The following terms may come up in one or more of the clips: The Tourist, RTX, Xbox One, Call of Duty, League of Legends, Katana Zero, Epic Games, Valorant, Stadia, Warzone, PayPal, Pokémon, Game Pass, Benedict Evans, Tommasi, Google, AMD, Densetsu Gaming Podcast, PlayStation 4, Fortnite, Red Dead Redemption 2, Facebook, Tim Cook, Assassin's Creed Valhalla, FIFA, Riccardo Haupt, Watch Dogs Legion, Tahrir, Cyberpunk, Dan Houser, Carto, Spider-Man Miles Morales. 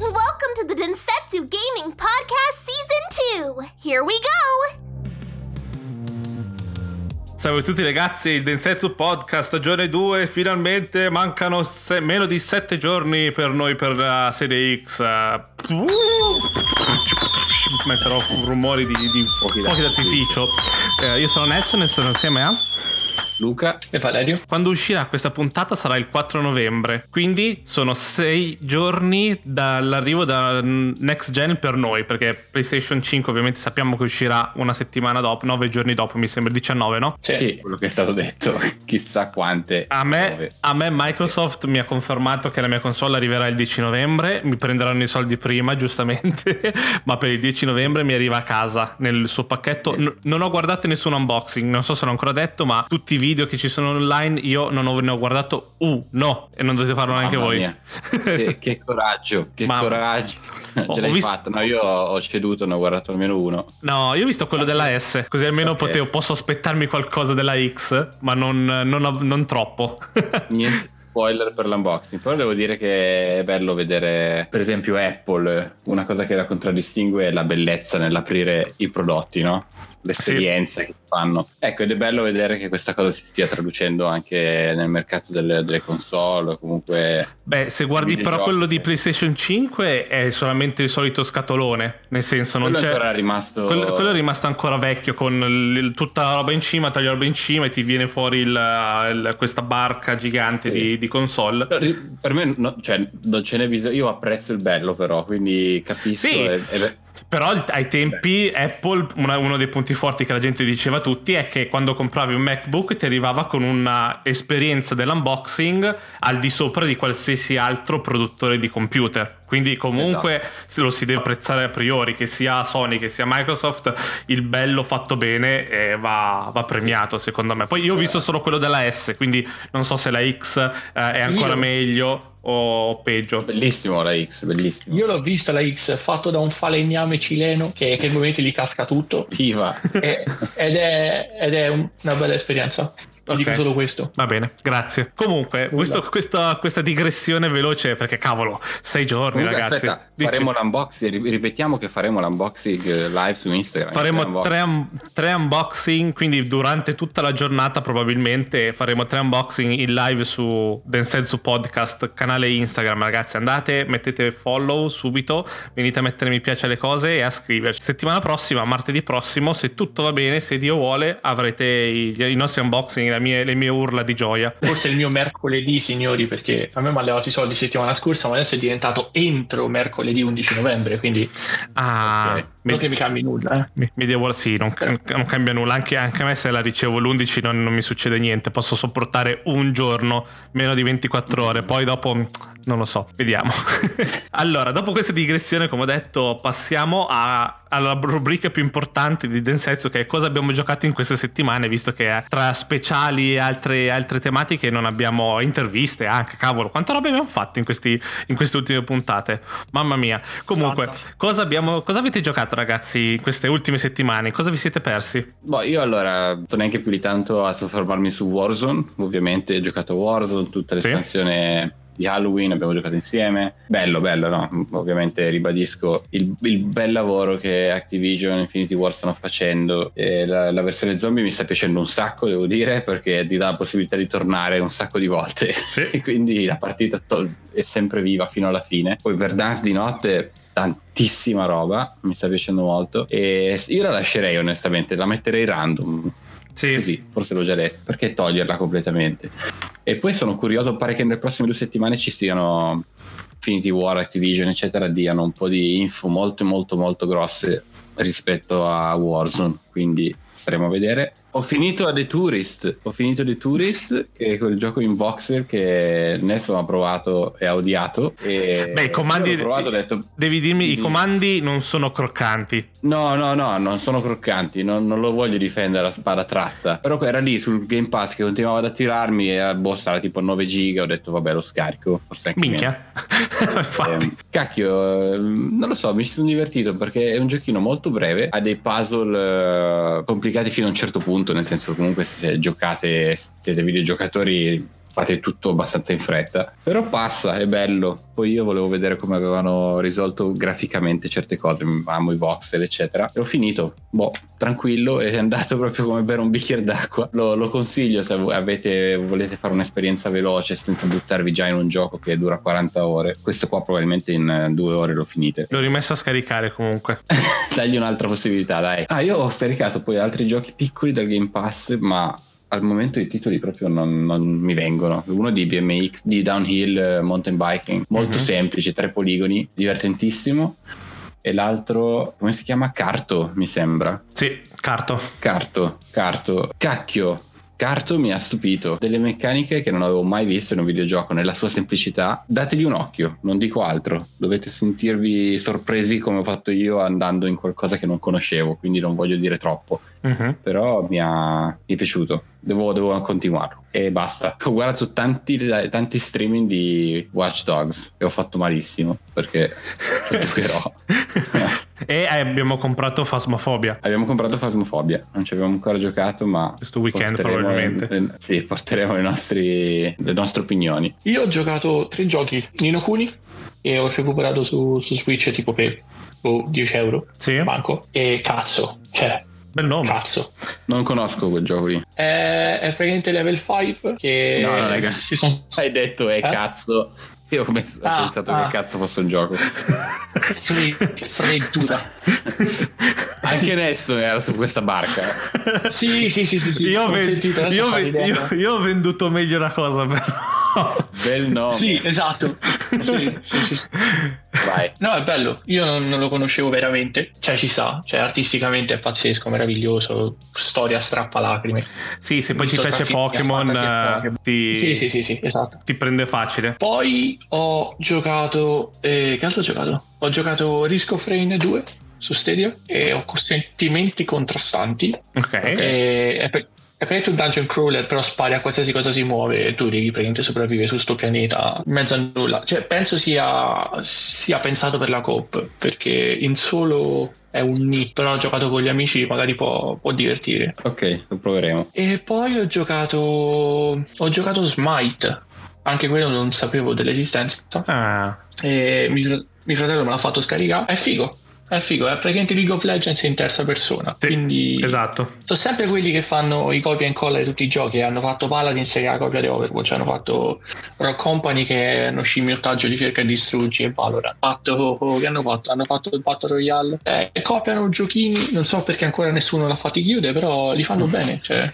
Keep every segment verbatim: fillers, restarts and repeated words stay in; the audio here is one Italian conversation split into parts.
Welcome to the Densetsu Gaming Podcast Season two! Here we go! Salve a tutti ragazzi, il Densetsu Podcast stagione due, finalmente mancano se- meno di sette giorni per noi per la serie X. Uh, metterò rumori di, di fuochi d'artificio. Eh, io sono Nelson e sono insieme a... Luca e Valerio. Quando uscirà questa puntata sarà il quattro novembre, quindi sono sei giorni dall'arrivo da Next Gen per noi, perché PlayStation cinque ovviamente sappiamo che uscirà una settimana dopo, nove giorni dopo mi sembra, diciannove, no? Cioè, sì, quello che è stato detto, chissà quante. A me, a me Microsoft mi ha confermato che la mia console arriverà il dieci novembre, mi prenderanno i soldi prima giustamente, ma per il dieci novembre mi arriva a casa nel suo pacchetto. N- non ho guardato nessun unboxing, non so se l'ho ancora detto, ma tutti i video che ci sono online io non ho, ne ho guardato uno e non dovete farlo neanche voi. Che, che coraggio, che Mamma. coraggio. Oh, ce l'hai visto... fatta, no? Io ho ceduto, ne ho guardato almeno uno. No, io ho visto quello della S, così almeno okay. potevo, posso aspettarmi qualcosa della X, ma non, non, non troppo. Niente spoiler per l'unboxing, però devo dire che è bello vedere per esempio Apple. Una cosa che la contraddistingue è la bellezza nell'aprire i prodotti, no? L'esperienza sì. che fanno, ecco, ed è bello vedere che questa cosa si stia traducendo anche nel mercato delle, delle console. Comunque, beh, se guardi però giochi, quello di PlayStation cinque è solamente il solito scatolone, nel senso non quello c'è ancora rimasto... quello, quello è rimasto ancora vecchio con il, tutta la roba in cima, taglia la roba in cima e ti viene fuori il, il, questa barca gigante sì. di, di console. Per me no, cioè, non ce n'è bisogno, io apprezzo il bello però, quindi capisco sì. e, e però ai tempi Apple, uno dei punti forti che la gente diceva a tutti è che quando compravi un MacBook ti arrivava con una esperienza dell'unboxing al di sopra di qualsiasi altro produttore di computer. Quindi comunque esatto. lo si deve apprezzare a priori, che sia Sony che sia Microsoft, il bello fatto bene eh, va, va premiato secondo me. Poi io ho visto solo quello della S, quindi non so se la X eh, è ancora io... meglio o peggio. Bellissimo la X, bellissimo. Io l'ho vista la X, fatto da un falegname cileno che, che in momenti gli casca tutto. Viva! E, ed, è, ed è una bella esperienza. Okay. Dico solo questo. Va bene, grazie. Comunque, questo, questa, questa digressione veloce, perché cavolo, sei giorni comunque, ragazzi. Aspetta, Dici... faremo l'unboxing, ripetiamo che faremo l'unboxing live su Instagram. Faremo unboxing. Tre, un, tre unboxing, quindi durante tutta la giornata probabilmente faremo tre unboxing in live su Densetsu Podcast, canale Instagram. Ragazzi, andate, mettete follow subito, venite a mettere mi piace alle cose e a scriverci. Settimana prossima, martedì prossimo, se tutto va bene, se Dio vuole, avrete i, i nostri unboxing, Mie, le mie urla di gioia. Forse il mio mercoledì, signori, perché a me mi ha levato i soldi settimana scorsa, ma adesso è diventato entro mercoledì undici novembre, quindi ah, okay. me, non che mi cambi nulla eh. Medieval sì, non, non cambia nulla, anche, anche a me se la ricevo l'undici non, non mi succede niente, posso sopportare un giorno, meno di ventiquattro ore, poi dopo non lo so, vediamo. Allora, dopo questa digressione, come ho detto, passiamo a, alla rubrica più importante di Densetsu, che è cosa abbiamo giocato in queste settimane, visto che è tra speciali e altre, altre tematiche non abbiamo interviste anche, cavolo, quanta roba abbiamo fatto in, questi, in queste ultime puntate, mamma mia. Comunque, cosa, abbiamo, cosa avete giocato ragazzi in queste ultime settimane, cosa vi siete persi? Boh, io allora non neanche più di tanto a soffermarmi su Warzone, ovviamente ho giocato Warzone, tutta l'espansione sì. di Halloween, abbiamo giocato insieme, bello bello, no? Ovviamente ribadisco il, il bel lavoro che Activision e Infinity Ward stanno facendo, e la, la versione zombie mi sta piacendo un sacco, devo dire, perché ti dà la possibilità di tornare un sacco di volte sì. e quindi la partita to- è sempre viva fino alla fine. Poi Verdansk di notte, tantissima roba, mi sta piacendo molto, e io la lascerei onestamente, la metterei random. Sì. sì, forse l'ho già detto, perché toglierla completamente. E poi sono curioso, pare che nelle prossime due settimane ci siano Infinity Ward, Activision eccetera, diano un po' di info molto molto molto grosse rispetto a Warzone, quindi staremo a vedere. Ho finito a The Tourist, ho finito The Tourist, che è quel gioco in boxer che Nelson ha provato e ha odiato. E beh, i comandi, provato, ho detto, devi dirmi, dimmi. I comandi non sono croccanti. No, no, no, non sono croccanti, non, non lo voglio difendere a spada tratta. Però era lì sul Game Pass che continuava ad attirarmi e a bossare tipo nove giga, ho detto vabbè lo scarico, forse anche minchia. Infatti. Cacchio, non lo so, mi sono divertito perché è un giochino molto breve, ha dei puzzle complicati fino a un certo punto, nel senso comunque se giocate, siete videogiocatori, fate tutto abbastanza in fretta, però passa, è bello. Poi io volevo vedere come avevano risolto graficamente certe cose, amo i voxel eccetera, e ho finito, boh, tranquillo, è andato proprio come bere un bicchiere d'acqua. Lo, lo consiglio se avete, volete fare un'esperienza veloce senza buttarvi già in un gioco che dura quaranta ore. Questo qua probabilmente in due ore lo finite. L'ho rimesso a scaricare comunque. Dagli un'altra possibilità, dai. Ah, io ho scaricato poi altri giochi piccoli dal Game Pass, ma al momento i titoli proprio non, non mi vengono. Uno di B M X, di downhill mountain biking, molto uh-huh. semplice, tre poligoni, divertentissimo. E l'altro, come si chiama? Carto, mi sembra. Sì, Carto. Carto, Carto. Cacchio, Carto mi ha stupito, delle meccaniche che non avevo mai visto in un videogioco, nella sua semplicità. Dategli un occhio, non dico altro, dovete sentirvi sorpresi come ho fatto io andando in qualcosa che non conoscevo, quindi non voglio dire troppo, uh-huh. però mi, ha... mi è piaciuto, devo, devo continuarlo. E basta, ho guardato tanti, tanti streaming di Watch Dogs e ho fatto malissimo perché però e abbiamo comprato Fasmofobia. Abbiamo comprato Fasmofobia, non ci abbiamo ancora giocato, ma questo weekend probabilmente le, sì, porteremo le, nostri, le nostre opinioni. Io ho giocato tre giochi, Nino Cuni, e ho recuperato su, su Switch tipo per oh, dieci euro, sì. Banco. E cazzo, cioè bel nome. Cazzo, non conosco quel gioco lì. È, è praticamente Level cinque che no, no, raga. Si sono... hai detto è eh? Cazzo. Io ho pensato, ah, ho pensato ah. che cazzo fosse un gioco. Freddura. Anche adesso era su questa barca. Sì, sì, sì, sì, sì. Io, ho ven- sentito, io, ven- io, io ho venduto meglio una cosa, però. Bel nome. Sì, esatto. Sì, sì, sì, sì. Vai. No, è bello. Io non, non lo conoscevo veramente. Cioè, ci sa. Cioè, artisticamente è pazzesco, meraviglioso. Storia strappalacrime. Sì, se poi non ti so piace Pokémon, Pokémon. Ti... Sì, sì, sì, sì, esatto. Ti prende facile. Poi ho giocato. Eh, che altro ho giocato? Ho giocato Risk of Rain due su Stadia e ho sentimenti contrastanti. Ok. E, e per... è praticamente un dungeon crawler, però spari a qualsiasi cosa si muove e tu devi praticamente sopravvivere su sto pianeta in mezzo a nulla. Cioè penso sia sia pensato per la coop, perché in solo è un nip, però ho giocato con gli amici, magari può, può divertire. Ok, lo proveremo. E poi ho giocato ho giocato Smite, anche quello non sapevo dell'esistenza. Ah. E mio, mio fratello me l'ha fatto scaricare, è figo. È figo, è praticamente League of Legends in terza persona. Sì, quindi esatto. Sono sempre quelli che fanno i copia e incolla di tutti i giochi. Hanno fatto Paladins, che è la copia di Overwatch. Hanno fatto Rock Company, che è uno scimmiottaggio di cerca e distruggi, e Valorant. Fatto, che hanno fatto? Hanno fatto il Battle Royale. Eh, copiano giochini, non so perché ancora nessuno l'ha fatti chiudere, però li fanno bene. Cioè,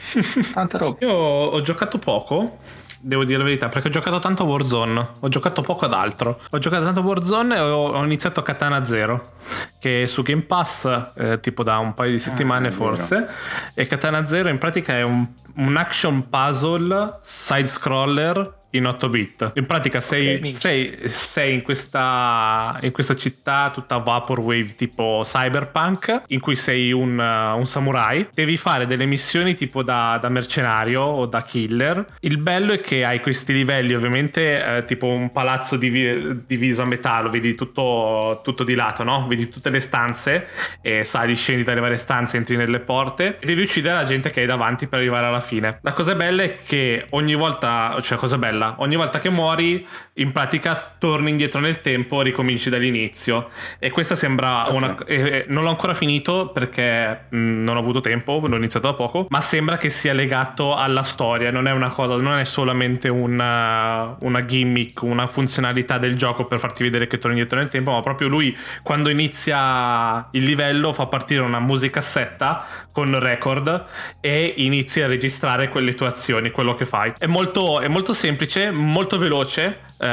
tanta roba. Io ho giocato poco, devo dire la verità, perché ho giocato tanto a Warzone, ho giocato poco ad altro. Ho giocato tanto a Warzone e ho, ho iniziato a Katana Zero, che su Game Pass eh, tipo da un paio di settimane ah, forse. E Katana Zero in pratica è un, un action puzzle side scroller in otto bit. In pratica sei, okay, sei, sei in questa in questa città tutta vaporwave tipo cyberpunk, in cui sei un, uh, un samurai. Devi fare delle missioni tipo da, da mercenario o da killer. Il bello è che hai questi livelli, ovviamente eh, tipo un palazzo div- diviso a metà, lo vedi tutto, tutto di lato, no? Vedi tutte le stanze e sali, scendi dalle varie stanze, entri nelle porte e devi uccidere la gente che hai davanti per arrivare alla fine. La cosa bella è che ogni volta, cioè cosa bella ogni volta che muori in pratica torni indietro nel tempo, ricominci dall'inizio. E questa sembra okay. una eh, non l'ho ancora finito perché mh, non ho avuto tempo, l'ho iniziato da poco, ma sembra che sia legato alla storia, non è una cosa, non è solamente una, una gimmick, una funzionalità del gioco per farti vedere che torni indietro nel tempo, ma proprio lui quando inizia il livello fa partire una musicassetta con record e inizi a registrare quelle tue azioni, quello che fai. È molto, è molto semplice, molto veloce, eh,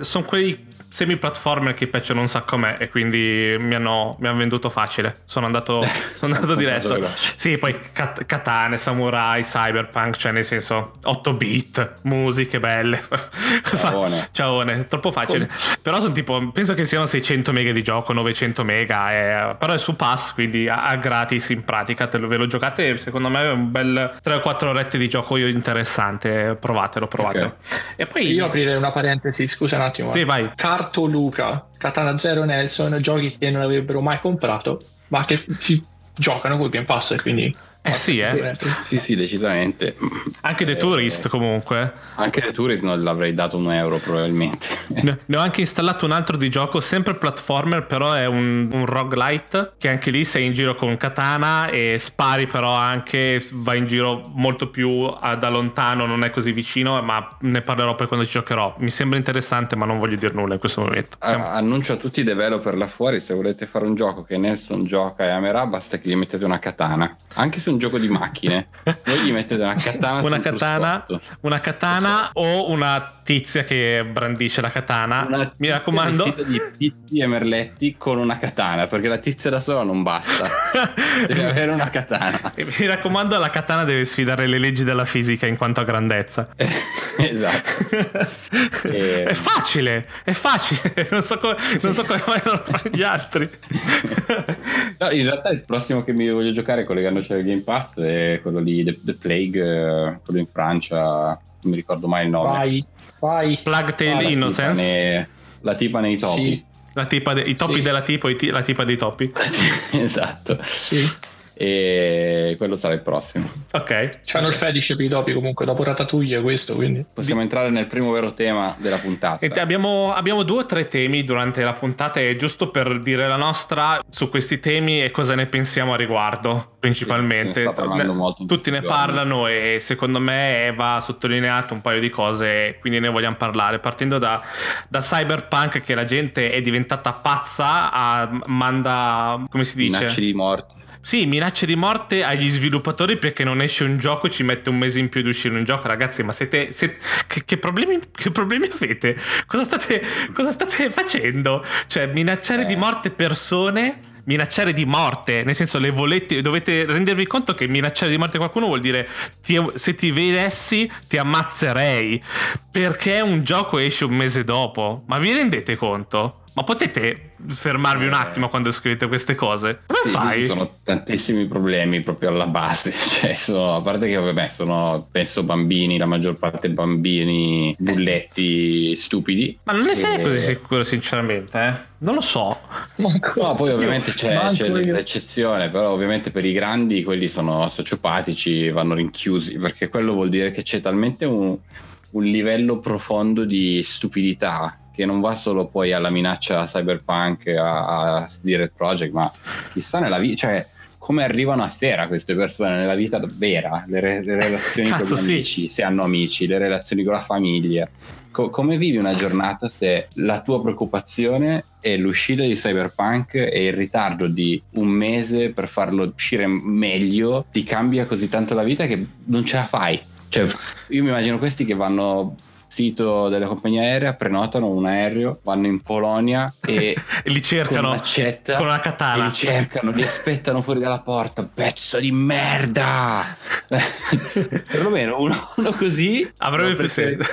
sono quei semi platformer che piacciono un sacco a me e quindi mi hanno, mi hanno venduto facile. Sono andato, sono andato diretto. Sì, poi kat- katane, samurai, cyberpunk, cioè nel senso otto bit, musiche belle. Ciaone, ciaone, troppo facile. Come? Però sono tipo, penso che siano seicento mega di gioco, novecento mega, e, però è su pass, quindi a, a gratis in pratica, te lo, ve lo giocate e secondo me è un bel tre o quattro orette di gioco io interessante, provatelo, provatelo. Okay. E poi io aprirei una parentesi, scusa un attimo. Sì, vai. Carto Luca, Katana Zero Nelson, giochi che non avrebbero mai comprato, ma che si giocano col Game Pass, quindi Eh sì, eh. Sì, sì, sì, decisamente. Anche The Tourist, eh, comunque. Anche The Tourist non l'avrei dato un euro, probabilmente. Ne, ne ho anche installato un altro di gioco, sempre platformer, però è un, un roguelite, che anche lì sei in giro con katana e spari, però anche vai in giro molto più da lontano, non è così vicino, ma ne parlerò poi quando ci giocherò. Mi sembra interessante, ma non voglio dire nulla in questo momento. Siamo... Ah, annuncio a tutti i developer là fuori, se volete fare un gioco che Nelson gioca e amerà, basta che gli mettete una katana. Anche se un gioco di macchine, voi gli mettete una katana, una katana, una katana o una tizia che brandisce la katana, una, mi raccomando, vestita di pitti e merletti con una katana, perché la tizia da sola non basta, deve avere una katana, e mi raccomando, la katana deve sfidare le leggi della fisica in quanto a grandezza. Esatto. E... è facile, è facile, non so, co- non so come mai non lo fanno gli altri. No, in realtà il prossimo che mi voglio giocare, collegandoci al Game Pass, è quello lì, The, The Plague, quello in Francia, non mi ricordo mai il nome. Vai, vai. Plague Tale ah, Innocence. Tipa ne, la tipa nei topi. Sì. La tipa de, I topi sì. della tipo, la tipa dei topi. Esatto. Sì. E quello sarà il prossimo. Ok. C'hanno il fetish per i topi, comunque, dopo Ratatouille, questo, quindi possiamo entrare nel primo vero tema della puntata. E abbiamo, abbiamo due o tre temi durante la puntata, e giusto per dire la nostra su questi temi e cosa ne pensiamo a riguardo, principalmente. Sì, ne molto tutti ne parlano e secondo me va sottolineato un paio di cose, quindi ne vogliamo parlare, partendo da, da Cyberpunk, che la gente è diventata pazza, a, manda, come si dice? Minacce di morte. Sì, minacce di morte agli sviluppatori perché non esce un gioco, ci mette un mese in più di uscire un gioco. Ragazzi, ma siete, siete che, che problemi che problemi avete? Cosa state, cosa state facendo? Cioè, minacciare eh. di morte persone, minacciare di morte, nel senso, le volete, dovete rendervi conto che minacciare di morte qualcuno vuol dire ti, se ti vedessi ti ammazzerei, perché un gioco esce un mese dopo. Ma vi rendete conto? Ma potete fermarvi eh. un attimo quando scrivete queste cose? Come sì, fai? Ci sono tantissimi problemi proprio alla base, cioè sono, a parte che vabbè, sono penso bambini, la maggior parte bambini bulletti stupidi. Ma non ne sei e... così sicuro, sinceramente, eh? Non lo so. Manco no, poi ovviamente io. c'è, c'è l'eccezione, però ovviamente per i grandi quelli sono sociopatici, vanno rinchiusi, perché quello vuol dire che c'è talmente un, un livello profondo di stupidità che non va solo poi alla minaccia a Cyberpunk, a, a Direct Project, ma chissà nella vita, cioè come arrivano a sera queste persone nella vita vera, le, re- le relazioni Cazzo con gli sì. amici, se hanno amici, le relazioni con la famiglia. Co- come vivi una giornata se la tua preoccupazione è l'uscita di Cyberpunk e il ritardo di un mese per farlo uscire meglio ti cambia così tanto la vita che non ce la fai? Cioè, io mi immagino questi che vanno... sito della compagnia aerea, prenotano un aereo, vanno in Polonia e, e li cercano con, accetta, con una katana, li cercano, li aspettano fuori dalla porta, pezzo di merda. Perlomeno uno, uno così avrebbe più senso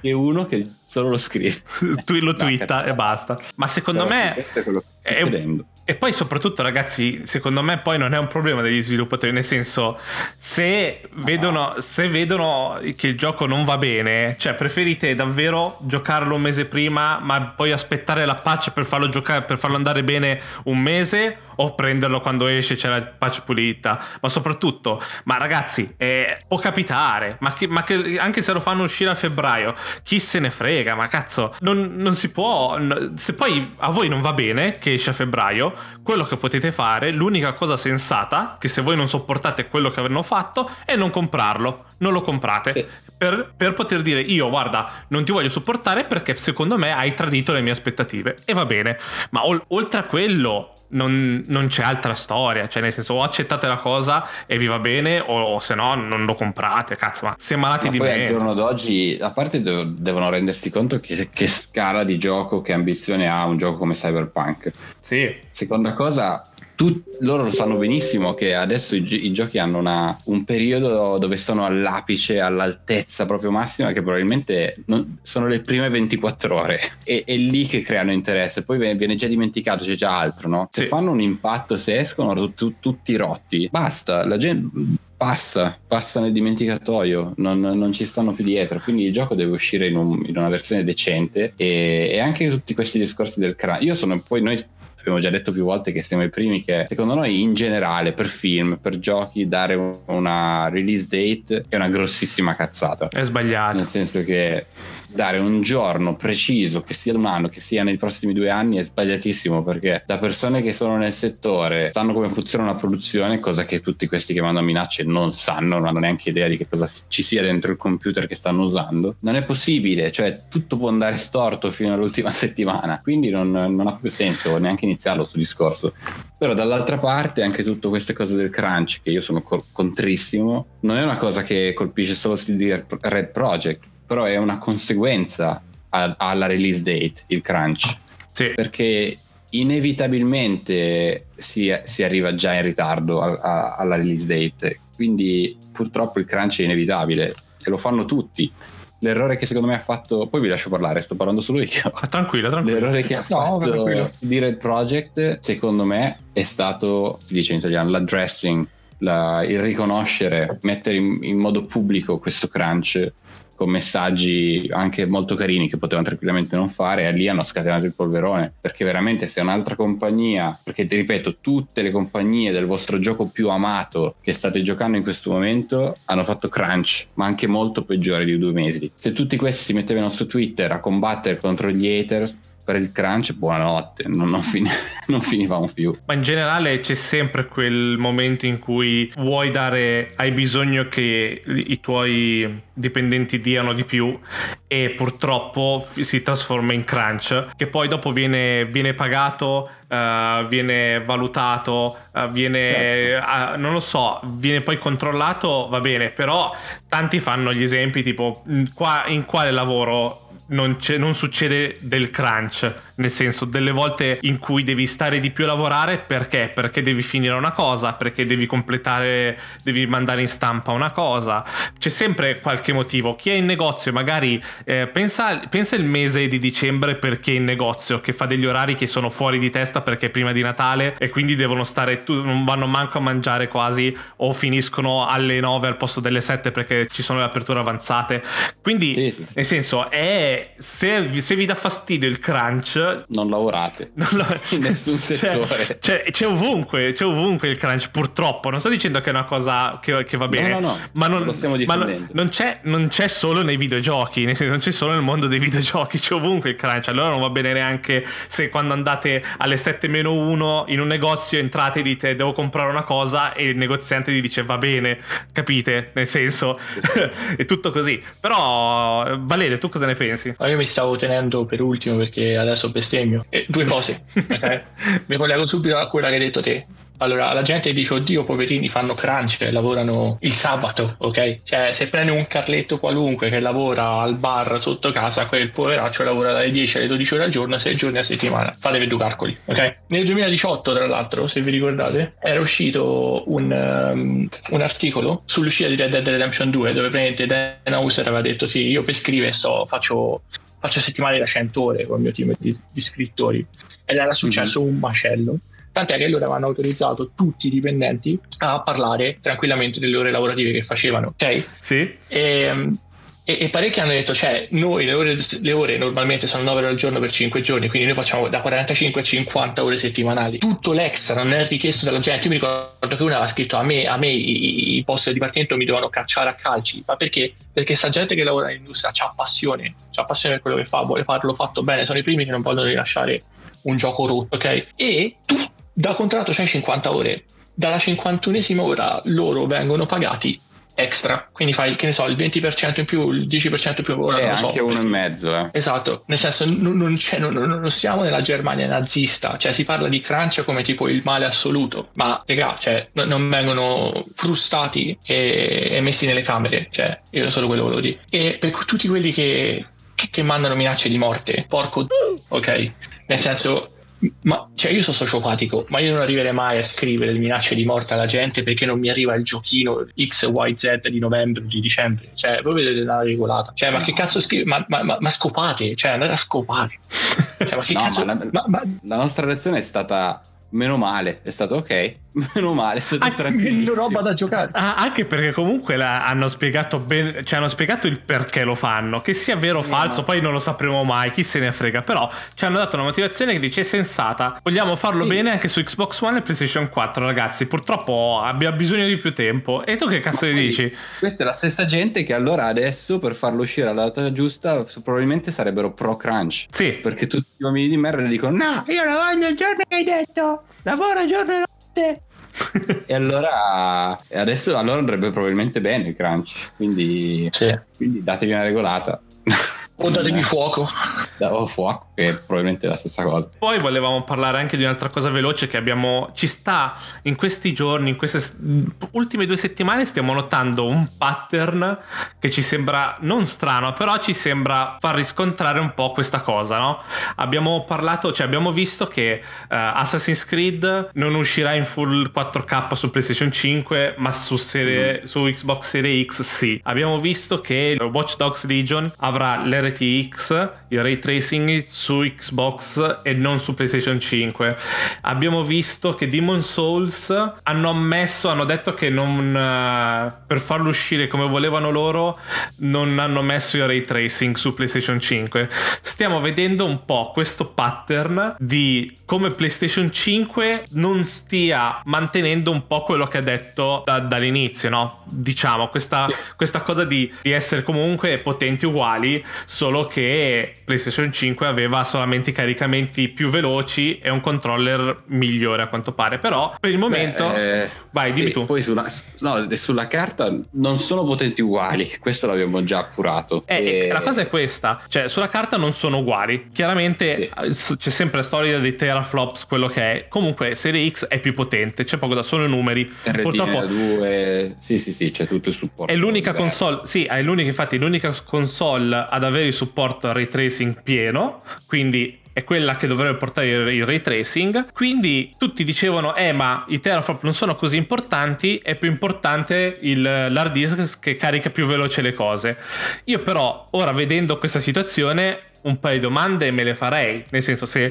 e uno che solo lo scrive, tu lo twitta e basta. Ma secondo Però me questo è quello che sto chiedendo. E poi soprattutto, ragazzi, secondo me poi non è un problema degli sviluppatori, nel senso, se vedono, se vedono che il gioco non va bene, cioè preferite davvero giocarlo un mese prima ma poi aspettare la patch per farlo giocare, per farlo andare bene un mese, o prenderlo quando esce, c'è la patch pulita? Ma soprattutto, ma ragazzi, eh, può capitare, ma che, ma che anche se lo fanno uscire a febbraio, chi se ne frega, ma cazzo, non, non si può, se poi a voi non va bene che esce a febbraio, quello che potete fare, l'unica cosa sensata, che se voi non sopportate quello che avranno fatto, è non comprarlo, non lo comprate. Sì. Per, per poter dire io guarda non ti voglio sopportare perché secondo me hai tradito le mie aspettative, e va bene. Ma ol- oltre a quello non, non c'è altra storia, cioè nel senso, o accettate la cosa e vi va bene, o, o se no non lo comprate, cazzo, ma siamo malati ma di mezzo. Al giorno d'oggi, a parte de- devono rendersi conto che, che scala di gioco, che ambizione ha un gioco come Cyberpunk. Sì. Seconda cosa, Tut- loro lo sanno benissimo che adesso i, gi- i giochi hanno una, un periodo dove sono all'apice, all'altezza proprio massima, che probabilmente non, sono le prime ventiquattro ore, e è lì che creano interesse, poi viene già dimenticato, c'è già altro, no? Se sì. fanno un impatto, se escono tu- tu- tutti rotti, basta, la gente... Passa, passa nel dimenticatoio, non, non ci stanno più dietro, quindi il gioco deve uscire in, un, in una versione decente, e, e anche tutti questi discorsi del crunch. Io sono, poi noi abbiamo già detto più volte che siamo i primi che, secondo noi, in generale, per film, per giochi, dare una release date è una grossissima cazzata. È sbagliato. Nel senso che dare un giorno preciso, che sia un anno, che sia nei prossimi due anni, è sbagliatissimo, perché da persone che sono nel settore sanno come funziona una produzione, cosa che tutti questi che mandano minacce non sanno, non hanno neanche idea di che cosa ci sia dentro il computer che stanno usando. Non è possibile, cioè tutto può andare storto fino all'ultima settimana, quindi non, non ha più senso neanche iniziarlo sto discorso. Però dall'altra parte anche tutte queste cose del crunch, che io sono col- contrissimo, non è una cosa che colpisce solo C D Red Project, però è una conseguenza a, alla release date, il crunch. Sì. Perché inevitabilmente si, si arriva già in ritardo a, a, alla release date, quindi purtroppo il crunch è inevitabile e lo fanno tutti. L'errore che secondo me ha fatto, poi vi lascio parlare, sto parlando solo io. Ah, tranquillo, tranquillo. L'errore che ha no, fatto di Red Project, secondo me, è stato, si dice in italiano, l'addressing, la, il riconoscere, mettere in, in modo pubblico questo crunch, con messaggi anche molto carini che potevano tranquillamente non fare, e lì hanno scatenato il polverone, perché veramente se un'altra compagnia, perché ti ripeto, tutte le compagnie del vostro gioco più amato che state giocando in questo momento hanno fatto crunch, ma anche molto peggiore di due mesi. Se tutti questi si mettevano su Twitter a combattere contro gli hater per il crunch, buonanotte, non, non, fin- non finivamo più. Ma in generale c'è sempre quel momento in cui vuoi dare, hai bisogno che i tuoi dipendenti diano di più, e purtroppo si trasforma in crunch, che poi dopo viene, viene pagato, uh, viene valutato, uh, viene, certo. uh, non lo so, viene poi controllato, va bene, però tanti fanno gli esempi tipo qua, in quale lavoro Non, c'è, non succede del crunch, nel senso delle volte in cui devi stare di più a lavorare. Perché? Perché devi finire una cosa, perché devi completare, devi mandare in stampa una cosa, c'è sempre qualche motivo. Chi è in negozio magari eh, pensa, pensa il mese di dicembre perché è in negozio, che fa degli orari che sono fuori di testa perché è prima di Natale e quindi devono stare, non vanno manco a mangiare quasi, o finiscono alle nove al posto delle sette perché ci sono le aperture avanzate, quindi sì, sì, sì. Nel senso è Se, se vi dà fastidio il crunch, non lavorate, non la... in nessun settore. C'è, c'è, c'è ovunque, c'è ovunque il crunch, purtroppo. Non sto dicendo che è una cosa che, che va bene, no, no, no. ma, non, ma non, non, c'è, non c'è solo nei videogiochi, nel senso, non c'è solo nel mondo dei videogiochi, c'è ovunque il crunch. Allora non va bene neanche se quando andate alle sette meno uno in un negozio, entrate e dite devo comprare una cosa e il negoziante vi dice va bene, capite? Nel senso è tutto così. Però Valerio, tu cosa ne pensi? Ma io mi stavo tenendo per ultimo perché adesso bestemmio. Eh, due cose. Mi collego subito a quella che hai detto te. Allora, la gente dice oddio poverini fanno crunch, cioè, lavorano il sabato, ok? Cioè se prende un Carletto qualunque che lavora al bar sotto casa, quel poveraccio lavora dalle dieci alle dodici ore al giorno, sei giorni a settimana. Fatevi due calcoli, ok? Nel duemiladiciotto, tra l'altro, se vi ricordate, era uscito un, um, un articolo sull'uscita di Red Dead Redemption due, dove praticamente Dan Houser aveva detto sì, io per scrivere so, faccio, faccio settimane da cento ore con il mio team di, di scrittori, ed era successo mm-hmm. un macello. Tant'è che loro avevano autorizzato tutti i dipendenti a parlare tranquillamente delle ore lavorative che facevano, ok? Sì. E, e, e parecchi hanno detto, cioè, noi le ore, le ore normalmente sono nove ore al giorno per cinque giorni, quindi noi facciamo da quarantacinque a cinquanta ore settimanali. Tutto l'extra non è richiesto dalla gente. Io mi ricordo che uno aveva scritto, a me, a me i, i posti del dipartimento mi dovevano cacciare a calci. Ma perché? Perché sta gente che lavora nell'industria c'ha passione, c'ha passione per quello che fa, vuole farlo fatto bene. Sono i primi che non vogliono rilasciare un gioco rotto, ok? E tu da contratto c'hai cinquanta ore, dalla cinquantunesima ora loro vengono pagati extra, quindi fai, che ne so, il venti per cento in più, il dieci per cento in più, ora eh, non lo so, anche uno e mezzo, eh. Esatto, nel senso non, non, c'è, non, non siamo nella Germania nazista, cioè si parla di crunch come tipo il male assoluto, ma regà, cioè no, non vengono frustati e, e messi nelle camere, cioè io solo quello volevo dire. E per tutti quelli che, che, che mandano minacce di morte, porco d- ok, nel senso, ma cioè io sono sociopatico, ma io non arriverei mai a scrivere le minacce di morte alla gente perché non mi arriva il giochino X Y Z di novembre, di dicembre, cioè voi vedete la regolata, cioè ma no. Che cazzo scrive, ma, ma, ma, ma scopate, cioè andate a scopare, cioè ma che no, cazzo ma la, ma, ma... la nostra lezione è stata meno male, è stato ok, meno male, anche meno roba da giocare. Ah, anche perché comunque la, hanno spiegato bene, cioè hanno spiegato il perché lo fanno, che sia vero o no, falso, no. Poi non lo sapremo mai, chi se ne frega, però ci hanno dato una motivazione che dice sensata, vogliamo farlo sì. bene anche su Xbox One e PlayStation quattro, ragazzi, purtroppo abbiamo bisogno di più tempo. E tu che cazzo ne dici? Questa è la stessa gente che allora adesso per farlo uscire alla data giusta probabilmente sarebbero pro crunch, sì, perché tutti gli uomini di merda dicono no, io la voglio giorno che hai detto, lavoro giorno e e allora adesso allora andrebbe probabilmente bene il crunch, quindi, sì. quindi datevi una regolata o datevi fuoco o fuoco, che è probabilmente la stessa cosa. Poi volevamo parlare anche di un'altra cosa veloce che abbiamo, ci sta in questi giorni, in queste ultime due settimane stiamo notando un pattern che ci sembra non strano, però ci sembra far riscontrare un po' questa cosa, no? Abbiamo parlato, cioè abbiamo visto che uh, Assassin's Creed non uscirà in full quattro K su PlayStation cinque, ma su, serie, mm. su Xbox Series X sì. Abbiamo visto che Watch Dogs Legion avrà le R T X, il ray tracing su Xbox e non su PlayStation cinque. Abbiamo visto che Demon Souls hanno ammesso, hanno detto che non, per farlo uscire come volevano loro, non hanno messo il ray tracing su PlayStation cinque. Stiamo vedendo un po' questo pattern di come PlayStation cinque non stia mantenendo un po' quello che ha detto da, dall'inizio, no? Diciamo questa, sì. questa cosa di, di essere comunque potenti uguali, solo che PlayStation cinque aveva solamente i caricamenti più veloci e un controller migliore a quanto pare, però per il momento Beh, eh, vai sì, dimmi tu. Poi sulla, no, sulla carta non sono potenti uguali, questo l'abbiamo già appurato, eh, e... la cosa è questa, cioè sulla carta non sono uguali, chiaramente sì. c'è sempre la storia dei teraflops, quello che è, comunque Serie X è più potente, c'è poco da, solo numeri R D N A purtroppo due, sì sì sì c'è tutto il supporto, è l'unica diverso. console sì è l'unica infatti è l'unica console ad avere il supporto al ray tracing pieno, quindi è quella che dovrebbe portare il ray tracing. Quindi tutti dicevano eh ma i teraflop non sono così importanti, è più importante il, l'hard disk che carica più veloce le cose. Io però ora vedendo questa situazione un paio di domande me le farei, nel senso se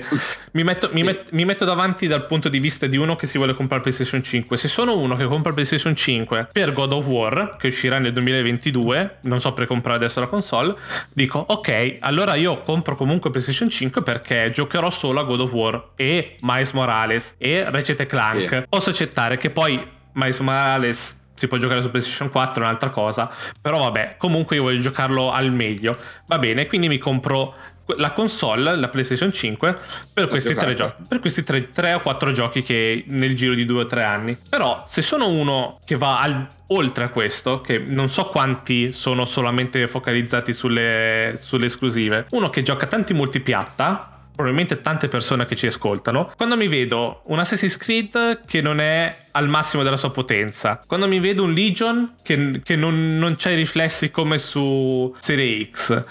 mi metto, mi, sì. met, mi metto davanti dal punto di vista di uno che si vuole comprare PlayStation cinque, se sono uno che compra PlayStation cinque per God of War che uscirà nel duemilaventidue, non so per comprare adesso la console, dico ok, allora io compro comunque PlayStation cinque perché giocherò solo a God of War e Miles Morales e Ratchet and Clank, sì. posso accettare che poi Miles Morales si può giocare su PlayStation quattro, è un'altra cosa, però vabbè, comunque io voglio giocarlo al meglio, va bene, quindi mi compro la console, la PlayStation cinque per questi tre giochi, per questi tre, tre o quattro giochi che nel giro di due o tre anni. Però se sono uno che va al, oltre a questo, che non so quanti sono solamente focalizzati sulle, sulle esclusive, uno che gioca tanti multipiatta, probabilmente tante persone che ci ascoltano, quando mi vedo un Assassin's Creed che non è al massimo della sua potenza, quando mi vedo un Legion che, che non, non c'è i riflessi come su Serie X,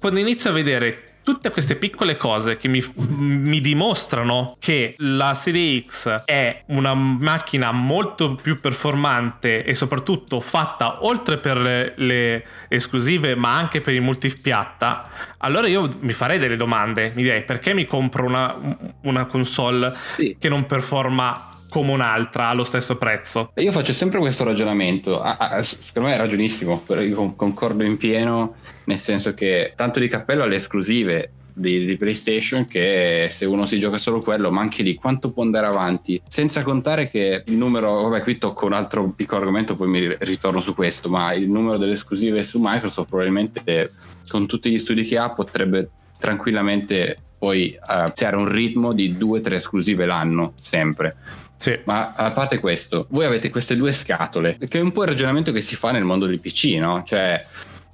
quando inizio a vedere tutte queste piccole cose che mi, mi dimostrano che la Serie X è una macchina molto più performante e soprattutto fatta oltre per le, le esclusive ma anche per i multipiatta, allora io mi farei delle domande, mi direi perché mi compro una, una console sì. che non performa come un'altra allo stesso prezzo. Io faccio sempre questo ragionamento, ah, ah, secondo me è ragionissimo, però io concordo in pieno, nel senso che tanto di cappello alle esclusive Di, di PlayStation, che se uno si gioca solo quello, ma anche lì quanto può andare avanti, senza contare che il numero, vabbè qui tocco un altro piccolo argomento poi mi ritorno su questo, ma il numero delle esclusive su Microsoft probabilmente con tutti gli studi che ha potrebbe tranquillamente poi creare uh, un ritmo di due tre esclusive l'anno sempre. Sì. Ma a parte questo, voi avete queste due scatole, che è un po' il ragionamento che si fa nel mondo del P C, no? Cioè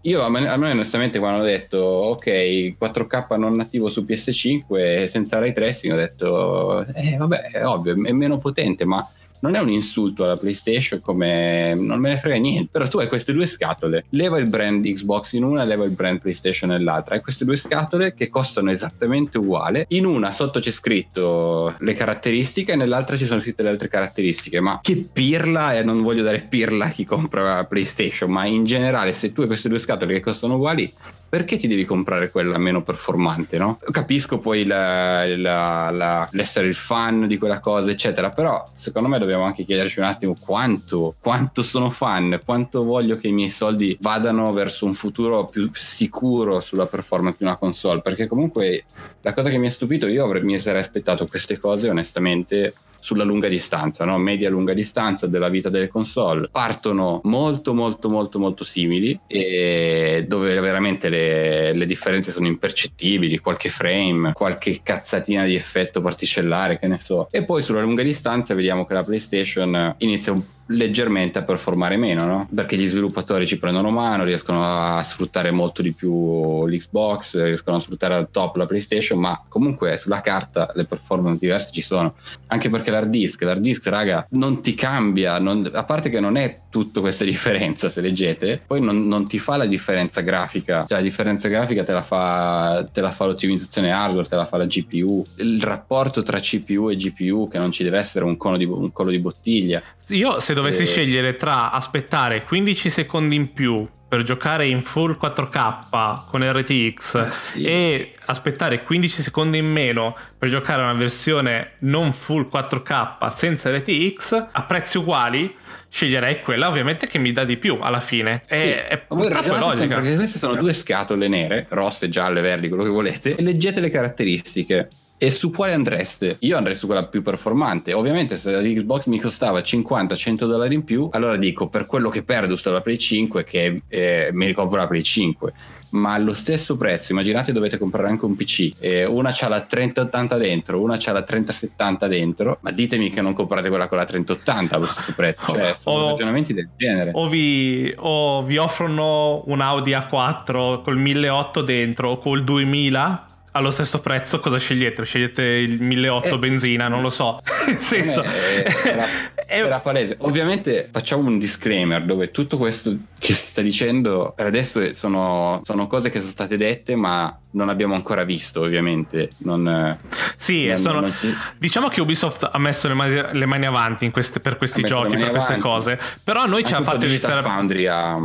io a me onestamente quando ho detto ok quattro K non nativo su P S cinque senza ray tracing ho detto eh vabbè è ovvio, è meno potente, ma non è un insulto alla PlayStation, come non me ne frega niente. Però tu hai queste due scatole, leva il brand Xbox in una, leva il brand PlayStation nell'altra, hai queste due scatole che costano esattamente uguale, in una sotto c'è scritto le caratteristiche, nell'altra ci sono scritte le altre caratteristiche, ma che pirla, e non voglio dare pirla a chi compra PlayStation, ma in generale se tu hai queste due scatole che costano uguali perché ti devi comprare quella meno performante, no? Capisco poi la, la, la, l'essere il fan di quella cosa, eccetera, però secondo me dobbiamo anche chiederci un attimo quanto, quanto sono fan, quanto voglio che i miei soldi vadano verso un futuro più sicuro sulla performance di una console, perché comunque la cosa che mi ha stupito, io avrei, mi sarei aspettato queste cose onestamente sulla lunga distanza, no? Media lunga distanza della vita delle console, partono molto molto molto molto simili e dove veramente le, le differenze sono impercettibili, qualche frame, qualche cazzatina di effetto particellare, che ne so, e poi sulla lunga distanza vediamo che la PlayStation inizia un leggermente a performare meno, no? Perché gli sviluppatori ci prendono mano, riescono a sfruttare molto di più l'Xbox, riescono a sfruttare al top la PlayStation, ma comunque sulla carta le performance diverse ci sono, anche perché l'hard disk, l'hard disk raga non ti cambia, non, a parte che non è tutta questa differenza, se leggete poi non, non ti fa la differenza grafica, cioè la differenza grafica te la fa te la fa l'ottimizzazione hardware, te la fa la G P U, il rapporto tra C P U e G P U, che non ci deve essere un collo di, un collo di bottiglia. Io se Se dovessi scegliere tra aspettare quindici secondi in più per giocare in full quattro K con R T X sì. e aspettare quindici secondi in meno per giocare una versione non full quattro K senza R T X a prezzi uguali, sceglierei quella ovviamente che mi dà di più alla fine. È, sì. è purtroppo è logica, perché queste sono due scatole nere, rosse, gialle, verdi, quello che volete, e leggete le caratteristiche. E su quale andreste? Io andrei su quella più performante. Ovviamente se la Xbox mi costava cinquanta cento dollari in più, allora dico, per quello che perdo sulla Play cinque, che eh, mi ricopro la Play cinque. Ma allo stesso prezzo, immaginate dovete comprare anche un P C, eh, una c'ha la trenta ottanta dentro, una c'ha la trenta settanta dentro, ma ditemi che non comprate quella con la trenta ottanta allo stesso prezzo, cioè sono o, ragionamenti del genere. O vi, o vi offrono un Audi A quattro col milleottocento dentro o col duemila allo stesso prezzo, cosa scegliete? Scegliete il milleottocento eh, benzina, non lo so. Nel senso eh, era, era palese. Ovviamente facciamo un disclaimer dove tutto questo che si sta dicendo per adesso sono, sono cose che sono state dette ma non abbiamo ancora visto, ovviamente non, sì, non, sono, non ci... diciamo che Ubisoft ha messo le mani, le mani avanti in queste, per questi giochi, per queste avanti. cose, però noi anche ci ha fatto iniziare Foundry a...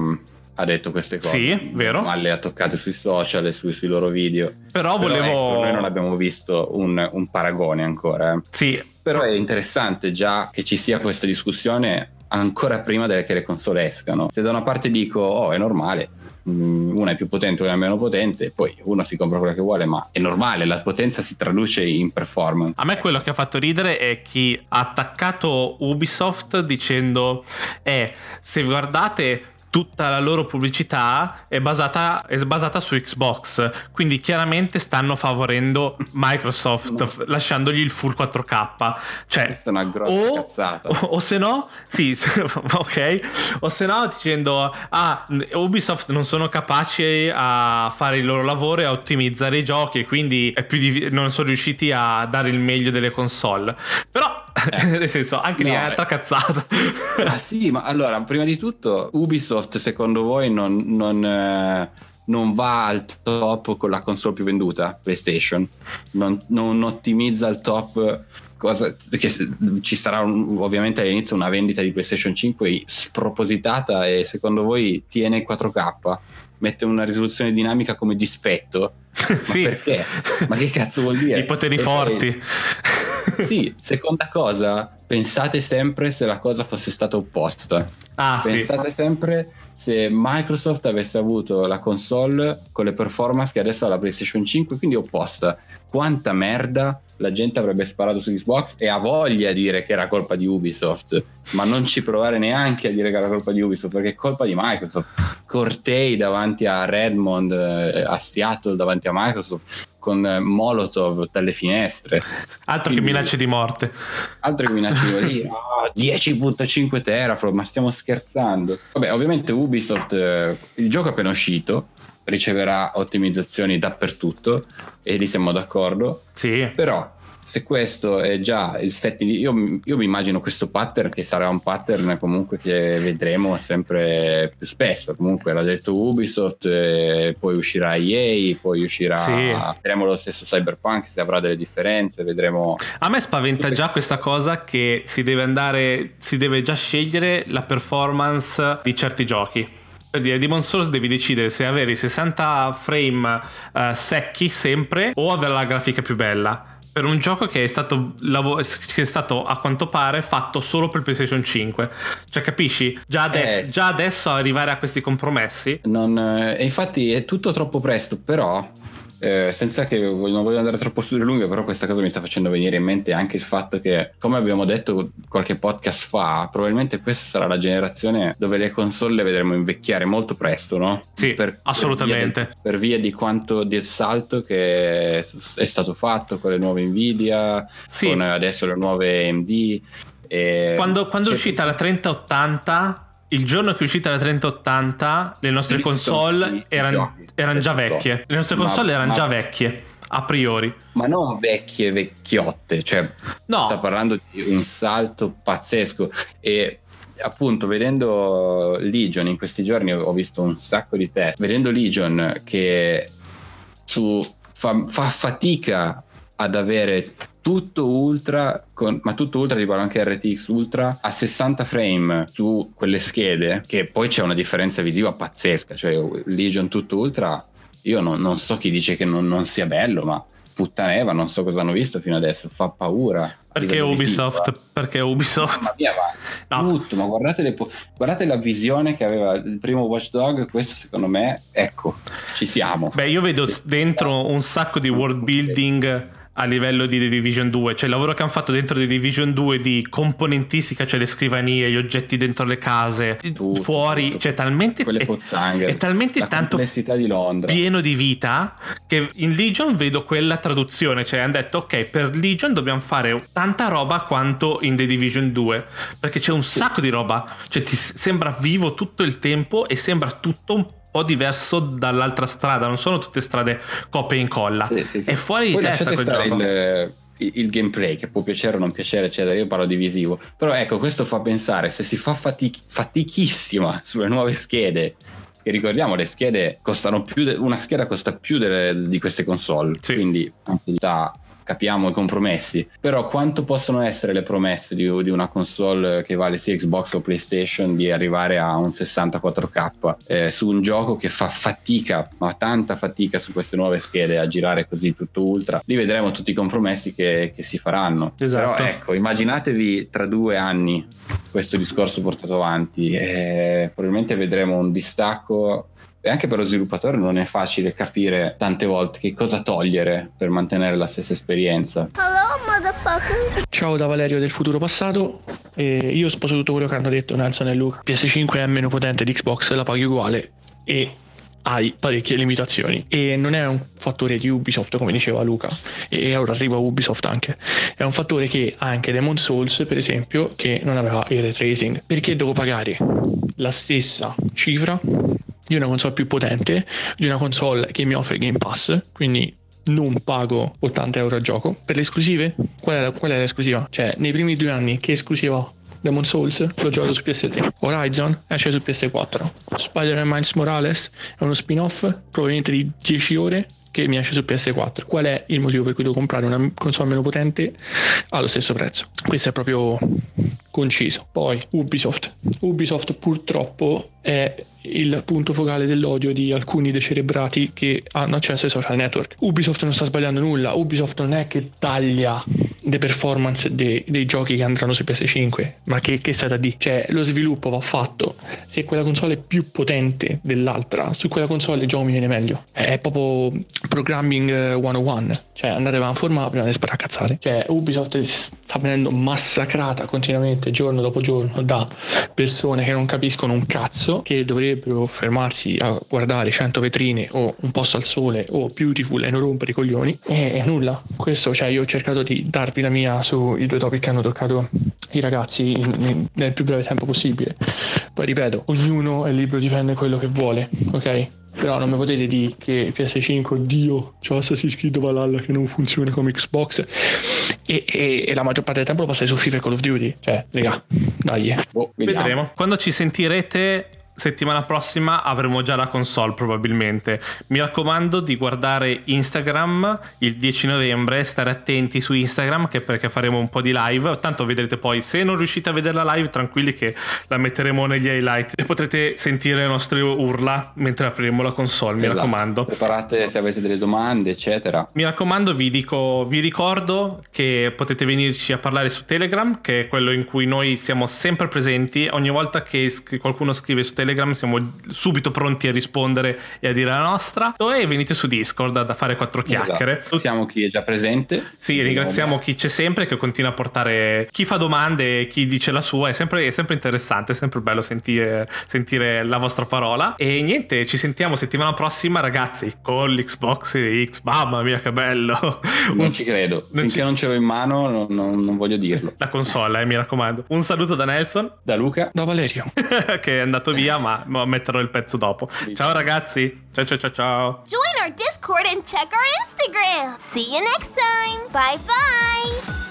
ha detto queste cose, sì, vero, ma le ha toccate sui social e sui, sui loro video, però, però volevo ecco, noi non abbiamo visto un, un paragone ancora eh. Sì, però è interessante già che ci sia questa discussione ancora prima delle che le console escano. Se da una parte dico oh è normale, una è più potente, una è meno potente, poi uno si compra quella che vuole, ma è normale, la potenza si traduce in performance. A me quello che ha fatto ridere è chi ha attaccato Ubisoft dicendo eh se guardate tutta la loro pubblicità è basata, è basata su Xbox, quindi chiaramente stanno favorendo Microsoft no. lasciandogli il full quattro K, cioè questa è una grossa o, cazzata o, o se no sì ok o se no dicendo ah Ubisoft non sono capaci a fare il loro lavoro e a ottimizzare i giochi, quindi è più di, non sono riusciti a dare il meglio delle console, però eh. nel senso anche no, lì è un'altra cazzata. Ma sì, ma allora prima di tutto Ubisoft secondo voi non, non, eh, non va al top con la console più venduta, PlayStation? Non, non ottimizza al top? Cosa che ci sarà un, ovviamente all'inizio una vendita di PlayStation cinque spropositata, e secondo voi tiene il quattro K? Mette una risoluzione dinamica come dispetto? Ma sì. Perché? Ma che cazzo vuol dire? I poteri perché forti. Sì, seconda cosa, pensate sempre se la cosa fosse stata opposta. Ah, pensate sì. sempre se Microsoft avesse avuto la console con le performance che adesso ha la PlayStation cinque, quindi opposta. Quanta merda la gente avrebbe sparato su Xbox, e ha voglia di dire che era colpa di Ubisoft, ma non ci provare neanche a dire che era colpa di Ubisoft, perché è colpa di Microsoft. Cortei davanti a Redmond, a Seattle davanti a Microsoft, con Molotov dalle finestre, altro quindi, che minacce di morte, altro che minacce di morte. Oh, dieci virgola cinque teraflop, ma stiamo scherzando. Vabbè, ovviamente Ubisoft, eh, il gioco appena uscito riceverà ottimizzazioni dappertutto e lì siamo d'accordo, sì, però se questo è già il setting, io, io mi immagino questo pattern che sarà un pattern comunque che vedremo sempre più spesso. Comunque l'ha detto Ubisoft, eh, poi uscirà E A, poi uscirà sì. vedremo lo stesso Cyberpunk, se avrà delle differenze, vedremo. A me spaventa già questa cosa che si deve andare si deve già scegliere la performance di certi giochi, Per dire, Demon Souls devi decidere se avere i sessanta frame uh, secchi sempre o avere la grafica più bella. Per un gioco che è stato lav- che è stato a quanto pare fatto solo per PlayStation cinque, cioè capisci? Già adesso, eh, già adesso arrivare a questi compromessi non, eh, infatti è tutto troppo presto, però eh, senza che non voglio andare troppo sulle lunghe, però questa cosa mi sta facendo venire in mente anche il fatto che, come abbiamo detto qualche podcast fa, probabilmente questa sarà la generazione dove le console le vedremo invecchiare molto presto, no? Sì, per, assolutamente, per via, di, per via di quanto del salto che è stato fatto con le nuove Nvidia, sì, con adesso le nuove A M D. E quando, quando è uscita la trenta ottanta, il giorno che è uscita la trenta ottanta, le nostre console erano, erano già vecchie. Le nostre console erano già vecchie a priori, ma non vecchie vecchiotte, cioè no, sta parlando di un salto pazzesco. E appunto, vedendo Legion in questi giorni, ho visto un sacco di test, vedendo Legion che su, fa, fa fatica ad avere tutto ultra con, ma tutto ultra ti parlo anche R T X ultra a sessanta frame su quelle schede, che poi c'è una differenza visiva pazzesca. Cioè Legion tutto ultra, io non, non so chi dice che non, non sia bello, ma puttaneva, non so cosa hanno visto fino adesso, fa paura. Perché Ubisoft? Visiva. Perché Ubisoft? Ma via, ma no. Tutto, ma guardate, le po- guardate la visione che aveva il primo Watch Dog. Questo secondo me, ecco, ci siamo. Beh, io vedo dentro un sacco di world building a livello di The Division due, cioè il lavoro che hanno fatto dentro The Division due di componentistica, cioè le scrivanie, gli oggetti dentro le case, tutto, fuori, tutto. Cioè talmente quelle pozzanghe, è, è talmente la tanto complessità di Londra, pieno di vita, che in Legion vedo quella traduzione, cioè hanno detto ok, per Legion dobbiamo fare tanta roba quanto in The Division due, perché c'è un sacco di roba, cioè ti sembra vivo tutto il tempo e sembra tutto un diverso dall'altra strada, non sono tutte strade copia e incolla. Sì, sì, sì. È fuori poi di testa quel gioco. Il, il gameplay che può piacere o non piacere, eccetera, io parlo di visivo, però ecco, questo fa pensare, se si fa fatic- fatichissima sulle nuove schede, che ricordiamo le schede costano più de- una scheda costa più delle, di queste console, sì, quindi capiamo i compromessi, però quanto possono essere le promesse di, di una console che vale sia Xbox o PlayStation di arrivare a un sessantaquattro K eh, su un gioco che fa fatica, ma tanta fatica su queste nuove schede a girare così tutto ultra. Lì vedremo tutti i compromessi che, che si faranno. Esatto. Però ecco, immaginatevi tra due anni questo discorso portato avanti e probabilmente vedremo un distacco. E anche per lo sviluppatore non è facile capire tante volte che cosa togliere per mantenere la stessa esperienza. Hello, motherfucker. Ciao da Valerio del futuro passato, e io sposo tutto quello che hanno detto Nelson e Luca. P S cinque è meno potente di Xbox, la paghi uguale e hai parecchie limitazioni, e non è un fattore di Ubisoft come diceva Luca, e ora arriva Ubisoft anche, è un fattore che ha anche Demon Souls per esempio, che non aveva il ray tracing. Perché devo pagare la stessa cifra di una console più potente, di una console che mi offre Game Pass, quindi non pago ottanta euro a gioco? Per le esclusive? Qual è, la, qual è l'esclusiva? Cioè, nei primi due anni che esclusiva ho? Demon Souls lo gioco su P S tre, Horizon esce su P S quattro, Spider-Man Miles Morales è uno spin-off proveniente di dieci ore che mi esce su P S quattro. Qual è il motivo per cui devo comprare una console meno potente allo stesso prezzo? Questo è proprio conciso. Poi Ubisoft Ubisoft purtroppo è il punto focale dell'odio di alcuni decerebrati che hanno accesso ai social network. Ubisoft non sta sbagliando nulla, Ubisoft non è che taglia le performance de, dei giochi che andranno su P S cinque, ma che, che è stata di, cioè lo sviluppo va fatto. Se quella console è più potente dell'altra, su quella console il gioco mi viene meglio, è proprio programming centouno, cioè andare a forma prima di sparaccazzare. Cioè Ubisoft sta venendo massacrata continuamente giorno dopo giorno da persone che non capiscono un cazzo, che dovrebbero fermarsi a guardare cento vetrine o Un posto al sole o Beautiful e non rompere i coglioni, e nulla. Questo, cioè io ho cercato di darvi la mia sui due topic che hanno toccato i ragazzi in, in, nel più breve tempo possibile. Poi ripeto, ognuno è libero di prendere quello che vuole, ok? Però non mi potete dire che P S cinque, oddio, c'ho Assassin's Creed Valhalla che non funziona come Xbox, e, e, e la maggior parte del tempo lo passai su FIFA e Call of Duty. Cioè, raga, dai. Oh, vedremo. Quando ci sentirete settimana prossima avremo già la console probabilmente. Mi raccomando di guardare Instagram il dieci novembre, stare attenti su Instagram che perché faremo un po' di live, tanto vedrete poi, se non riuscite a vederla live tranquilli che la metteremo negli highlight e potrete sentire le nostre urla mentre apriremo la console, mi esatto. raccomando. Preparate se avete delle domande eccetera. Mi raccomando, vi dico, vi ricordo che potete venirci a parlare su Telegram, che è quello in cui noi siamo sempre presenti, ogni volta che qualcuno scrive su Telegram Telegram siamo subito pronti a rispondere e a dire la nostra, e venite su Discord a fare quattro chiacchiere. Esatto. Ringraziamo chi è già presente. Sì, ringraziamo chi c'è sempre, che continua a portare, chi fa domande, chi dice la sua, è sempre, è sempre interessante, è sempre bello sentire, sentire la vostra parola. E niente, ci sentiamo settimana prossima ragazzi con l'Xbox X, mamma mia che bello. Non ci credo, non finché ci... non ce l'ho in mano non, non, non voglio dirlo. La console, eh, mi raccomando. Un saluto da Nelson, da Luca, da Valerio che è andato via ma metterò il pezzo dopo. Ciao ragazzi. Ciao ciao ciao ciao. Join our Discord and check our Instagram. See you next time. Bye bye.